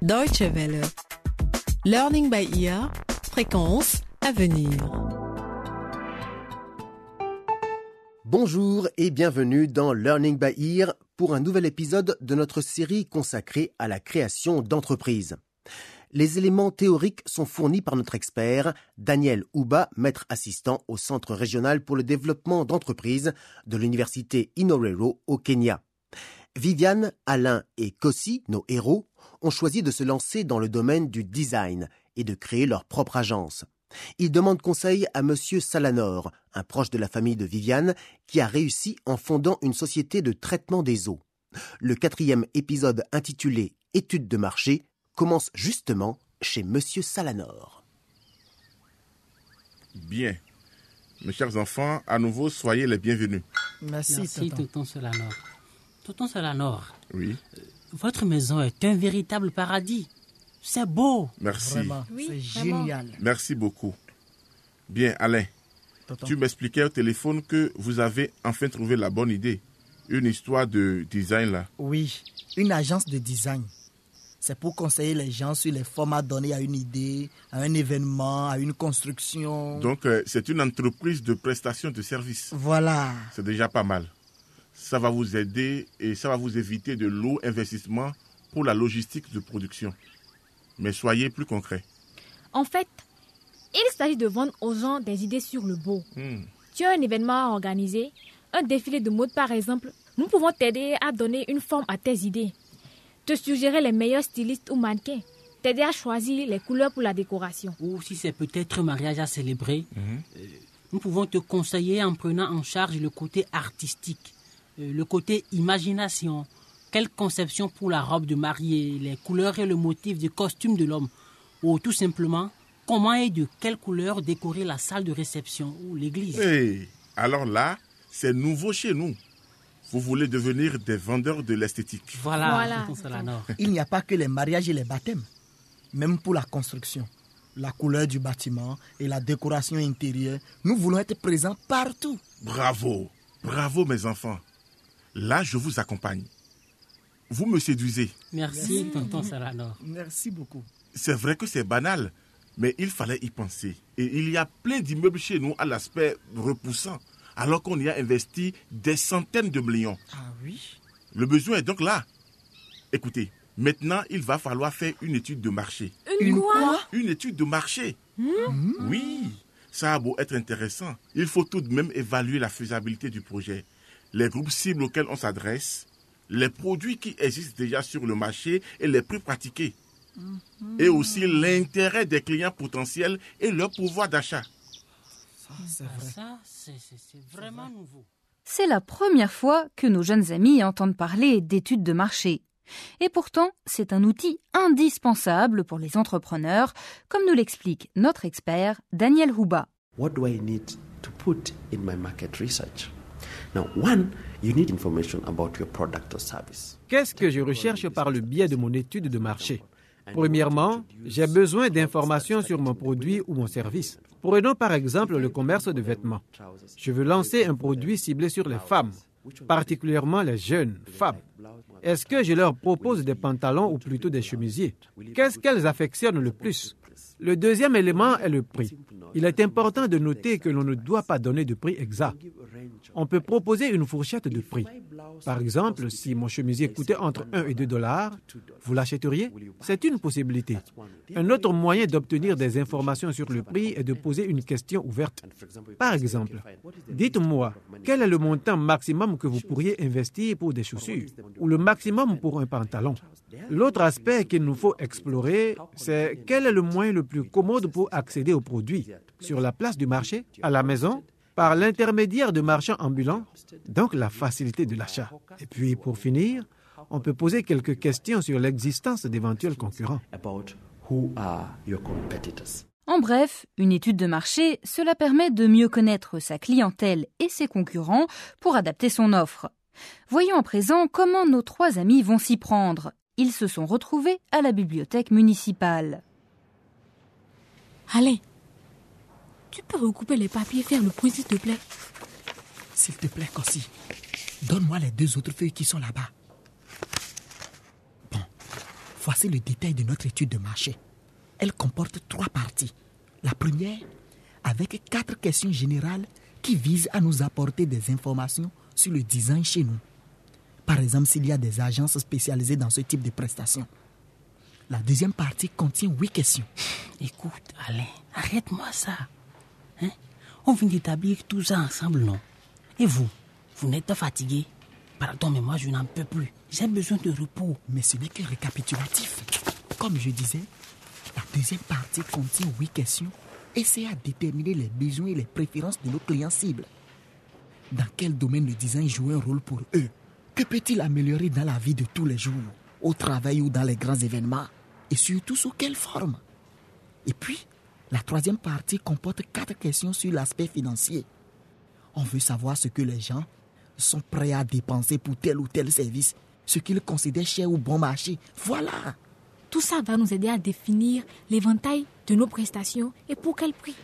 Deutsche Welle. Learning by ear, fréquence à venir. Bonjour et bienvenue dans Learning by ear pour un nouvel épisode de notre série consacrée à la création d'entreprises. Les éléments théoriques sont fournis par notre expert, Daniel Ouba, maître assistant au Centre régional pour le développement d'entreprises de l'université Inorero au Kenya. Viviane, Alain et Kossi, nos héros, ont choisi de se lancer dans le domaine du design et de créer leur propre agence. Ils demandent conseil à Monsieur Salanor, un proche de la famille de Viviane, qui a réussi en fondant une société de traitement des eaux. Le 4e épisode intitulé « Études de marché » commence justement chez Monsieur Salanor. Bien. Mes chers enfants, à nouveau, soyez les bienvenus. Merci tonton Salanor. Tonton Salanor. Oui. Votre maison est un véritable paradis. C'est beau. Merci. Vraiment, oui, c'est vraiment génial. Merci beaucoup. Bien, Alain, tonton, tu m'expliquais au téléphone que vous avez enfin trouvé la bonne idée. Une histoire de design, là. Oui, une agence de design. C'est pour conseiller les gens sur les formats donnés à une idée, à un événement, à une construction. Donc, c'est une entreprise de prestation de services. Voilà. C'est déjà pas mal. Ça va vous aider et ça va vous éviter de lourds investissements pour la logistique de production. Mais soyez plus concrets. En fait, il s'agit de vendre aux gens des idées sur le beau. Tu as un événement à organiser, un défilé de mode par exemple. Nous pouvons t'aider à donner une forme à tes idées. Te suggérer les meilleurs stylistes ou mannequins. T'aider à choisir les couleurs pour la décoration. Ou si c'est peut-être un mariage à célébrer, nous pouvons te conseiller en prenant en charge le côté artistique, le côté imagination. Quelle conception pour la robe de mariée, les couleurs et le motif du costume de l'homme. Ou tout simplement, comment et de quelle couleur décorer la salle de réception ou l'église. Hey, alors là, c'est nouveau chez nous. Vous voulez devenir des vendeurs de l'esthétique. Voilà. Il n'y a pas que les mariages et les baptêmes. Même pour la construction, la couleur du bâtiment et la décoration intérieure, nous voulons être présents partout. Bravo mes enfants. Là, je vous accompagne. Vous me séduisez. Merci, tonton Salanor. Merci beaucoup. C'est vrai que c'est banal, mais il fallait y penser. Et il y a plein d'immeubles chez nous à l'aspect repoussant, alors qu'on y a investi des centaines de millions. Ah oui? Le besoin est donc là. Écoutez, maintenant, il va falloir faire une étude de marché. Une quoi? Une étude de marché. Oui, ça a beau être intéressant. Il faut tout de même évaluer la faisabilité du projet, les groupes cibles auxquels on s'adresse, les produits qui existent déjà sur le marché et les prix pratiqués. Et aussi l'intérêt des clients potentiels et leur pouvoir d'achat. Ça, c'est vraiment nouveau. C'est la première fois que nos jeunes amis entendent parler d'études de marché. Et pourtant, c'est un outil indispensable pour les entrepreneurs, comme nous l'explique notre expert Daniel Ouba. What do I need to put in my market research? Now, one, you need information about your product or service. Qu'est-ce que je recherche par le biais de mon étude de marché? Premièrement, j'ai besoin d'informations sur mon produit ou mon service. Prenons par exemple le commerce de vêtements. Je veux lancer un produit ciblé sur les femmes, particulièrement les jeunes femmes. Est-ce que je leur propose des pantalons ou plutôt des chemisiers? Qu'est-ce qu'elles affectionnent le plus? Le deuxième élément est le prix. Il est important de noter que l'on ne doit pas donner de prix exact. On peut proposer une fourchette de prix. Par exemple, si mon chemisier coûtait entre 1 et 2 $, vous l'achèteriez? C'est une possibilité. Un autre moyen d'obtenir des informations sur le prix est de poser une question ouverte. Par exemple, dites-moi, quel est le montant maximum que vous pourriez investir pour des chaussures ou le maximum pour un pantalon? L'autre aspect qu'il nous faut explorer, c'est quel est le moyen le plus commode pour accéder aux produits? Sur la place du marché, à la maison, par l'intermédiaire de marchands ambulants, donc la facilité de l'achat. Et puis, pour finir, on peut poser quelques questions sur l'existence d'éventuels concurrents. En bref, une étude de marché, cela permet de mieux connaître sa clientèle et ses concurrents pour adapter son offre. Voyons à présent comment nos trois amis vont s'y prendre. Ils se sont retrouvés à la bibliothèque municipale. Allez! Tu peux recouper les papiers et faire le point, s'il te plaît. S'il te plaît, Kossi. Donne-moi les 2 autres feuilles qui sont là-bas. Bon, Voici le détail de notre étude de marché. Elle comporte 3 parties. La première, avec 4 questions générales qui visent à nous apporter des informations sur le design chez nous. Par exemple, s'il y a des agences spécialisées dans ce type de prestations. La deuxième partie contient 8 questions. Écoute, Alain, arrête-moi ça. Hein? On vient d'établir tout ça ensemble, non? Et vous n'êtes pas fatigué? Pardon, mais moi, je n'en peux plus. J'ai besoin de repos. Mais ce n'est que récapitulatif. Comme je disais, la deuxième partie contient 8 questions et c'est à déterminer les besoins et les préférences de nos clients cibles. Dans quel domaine le design joue un rôle pour eux? Que peut-il améliorer dans la vie de tous les jours, au travail ou dans les grands événements? Et surtout, sous quelle forme? Et puis, la troisième partie comporte 4 questions sur l'aspect financier. On veut savoir ce que les gens sont prêts à dépenser pour tel ou tel service, ce qu'ils considèrent cher ou bon marché. Voilà! Tout ça va nous aider à définir l'éventail de nos prestations et pour quel prix.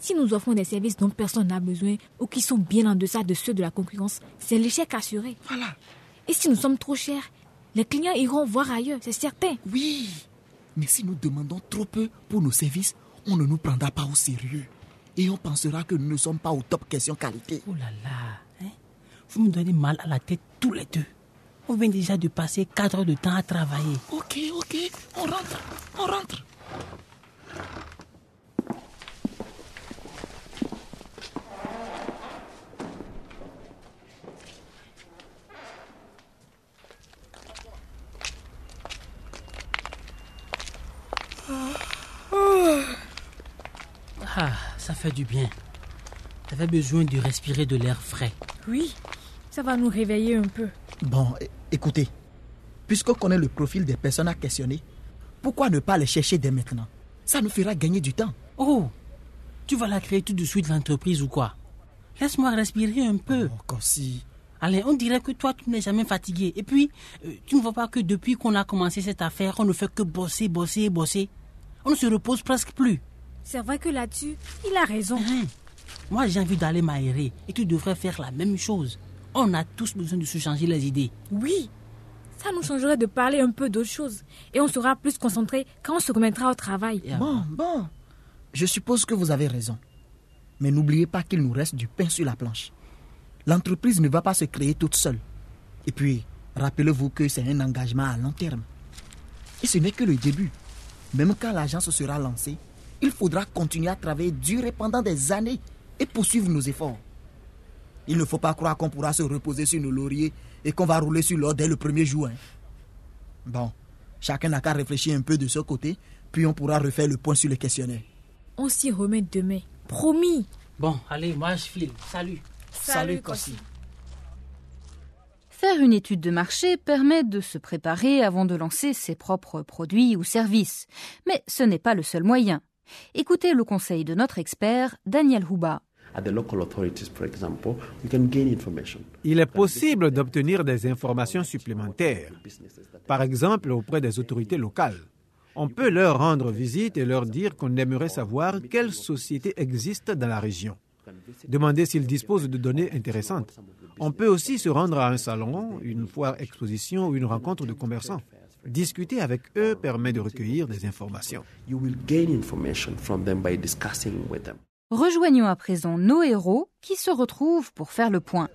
Si nous offrons des services dont personne n'a besoin ou qui sont bien en deçà de ceux de la concurrence, c'est l'échec assuré. Voilà! Et si nous sommes trop chers, les clients iront voir ailleurs, c'est certain. Oui! Mais si nous demandons trop peu pour nos services, on ne nous prendra pas au sérieux. Et on pensera que nous ne sommes pas au top question qualité. Oh là là! Vous me donnez mal à la tête tous les deux. On vient déjà de passer 4 heures de temps à travailler. Ok, on rentre. Ah, ça fait du bien. J'avais besoin de respirer de l'air frais. Oui. Ça va nous réveiller un peu. Bon, écoutez, puisqu'on connaît le profil des personnes à questionner, pourquoi ne pas les chercher dès maintenant? Ça nous fera gagner du temps. Oh, tu vas la créer tout de suite l'entreprise ou quoi? Laisse-moi respirer un peu. Oh, comme si... Allez, on dirait que toi, tu n'es jamais fatigué. Et puis, tu ne vois pas que depuis qu'on a commencé cette affaire, on ne fait que bosser. On ne se repose presque plus. C'est vrai que là-dessus, il a raison. Moi, j'ai envie d'aller m'aérer et tu devrais faire la même chose. On a tous besoin de se changer les idées. Oui, ça nous changerait de parler un peu d'autre chose. Et on sera plus concentrés quand on se remettra au travail. Bon. Je suppose que vous avez raison. Mais n'oubliez pas qu'il nous reste du pain sur la planche. L'entreprise ne va pas se créer toute seule. Et puis, rappelez-vous que c'est un engagement à long terme. Et ce n'est que le début. Même quand l'agence sera lancée, il faudra continuer à travailler dur et pendant des années et poursuivre nos efforts. Il ne faut pas croire qu'on pourra se reposer sur nos lauriers et qu'on va rouler sur l'or dès le premier jour. Bon, chacun n'a qu'à réfléchir un peu de ce côté, puis on pourra refaire le point sur le questionnaire. On s'y remet demain, promis. Bon, allez, moi je file. Salut. Salut, Kossi. Faire une étude de marché permet de se préparer avant de lancer ses propres produits ou services. Mais ce n'est pas le seul moyen. Écoutez le conseil de notre expert, Daniel Ouba. Il est possible d'obtenir des informations supplémentaires, par exemple auprès des autorités locales. On peut leur rendre visite et leur dire qu'on aimerait savoir quelles sociétés existent dans la région. Demander s'ils disposent de données intéressantes. On peut aussi se rendre à un salon, une foire exposition ou une rencontre de commerçants. Discuter avec eux permet de recueillir des informations. Rejoignons à présent nos héros qui se retrouvent pour faire le point.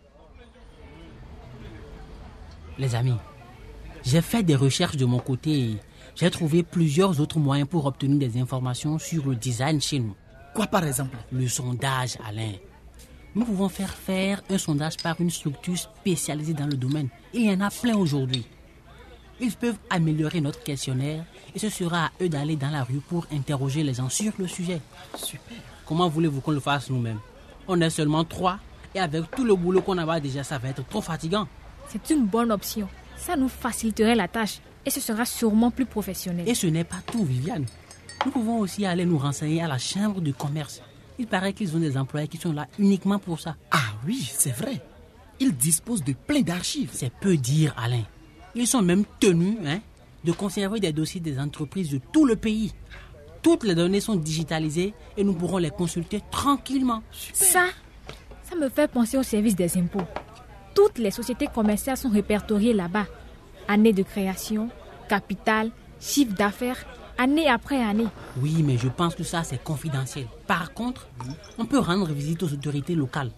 Les amis, j'ai fait des recherches de mon côté et j'ai trouvé plusieurs autres moyens pour obtenir des informations sur le design chez nous. Quoi par exemple? Le sondage, Alain. Nous pouvons faire un sondage par une structure spécialisée dans le domaine. Il y en a plein aujourd'hui. Ils peuvent améliorer notre questionnaire et ce sera à eux d'aller dans la rue pour interroger les gens sur le sujet. Super. Comment voulez-vous qu'on le fasse nous-mêmes? On est seulement 3 et avec tout le boulot qu'on a déjà, ça va être trop fatigant. C'est une bonne option. Ça nous faciliterait la tâche et ce sera sûrement plus professionnel. Et ce n'est pas tout, Viviane. Nous pouvons aussi aller nous renseigner à la chambre de commerce. Il paraît qu'ils ont des employés qui sont là uniquement pour ça. Ah oui, c'est vrai. Ils disposent de plein d'archives. C'est peu dire, Alain. Ils sont même tenus de conserver des dossiers des entreprises de tout le pays. Toutes les données sont digitalisées et nous pourrons les consulter tranquillement. Super. Ça me fait penser au service des impôts. Toutes les sociétés commerciales sont répertoriées là-bas. Année de création, capital, chiffre d'affaires, année après année. Oui, mais je pense que ça, c'est confidentiel. Par contre, on peut rendre visite aux autorités locales.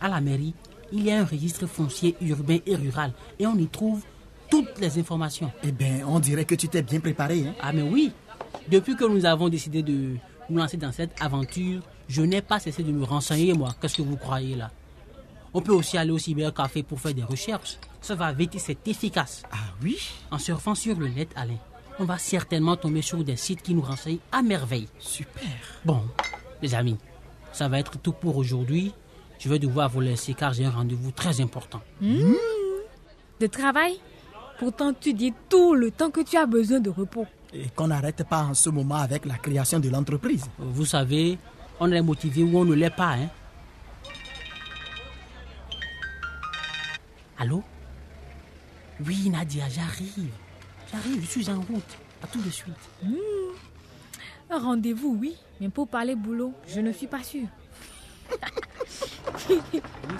À la mairie, il y a un registre foncier urbain et rural et on y trouve toutes les informations. Eh bien, on dirait que tu t'es bien préparé. Hein? Ah mais oui, depuis que nous avons décidé de nous lancer dans cette aventure, je n'ai pas cessé de me renseigner, moi. Qu'est-ce que vous croyez là? On peut aussi aller au cybercafé pour faire des recherches. Ça va vite, c'est efficace. Ah oui? En surfant sur le net, Alain, on va certainement tomber sur des sites qui nous renseignent à merveille. Super. Bon, les amis, ça va être tout pour aujourd'hui. Je vais devoir vous laisser car j'ai un rendez-vous très important. De travail? Pourtant, tu dis tout le temps que tu as besoin de repos. Et qu'on n'arrête pas en ce moment avec la création de l'entreprise. Vous savez, on est motivé ou on ne l'est pas. Hein? Allô? Oui, Nadia, j'arrive, je suis en route. À tout de suite. Un rendez-vous, oui, mais pour parler boulot, je ne suis pas sûre. Oui,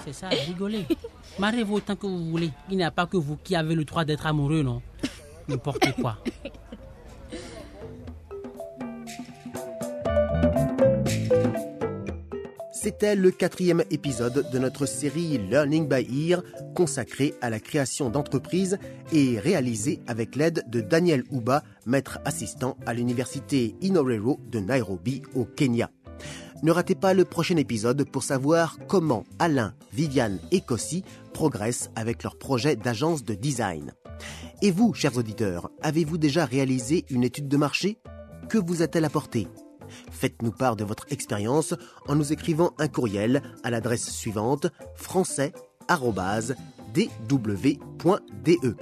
c'est ça, rigolez. Marrez-vous autant que vous voulez. Il n'y a pas que vous qui avez le droit d'être amoureux, non? N'importe quoi. C'était le 4e épisode de notre série Learning by ear, consacrée à la création d'entreprises et réalisée avec l'aide de Daniel Ouba, maître assistant à l'université Inorero de Nairobi au Kenya. Ne ratez pas le prochain épisode pour savoir comment Alain, Viviane et Kossi progressent avec leur projet d'agence de design. Et vous, chers auditeurs, avez-vous déjà réalisé une étude de marché? Que vous a-t-elle apporté? Faites-nous part de votre expérience en nous écrivant un courriel à l'adresse suivante français@dw.de.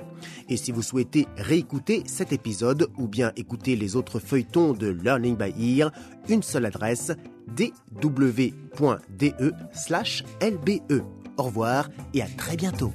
Et si vous souhaitez réécouter cet épisode ou bien écouter les autres feuilletons de Learning by Ear, une seule adresse, dw.de/lbe. Au revoir et à très bientôt.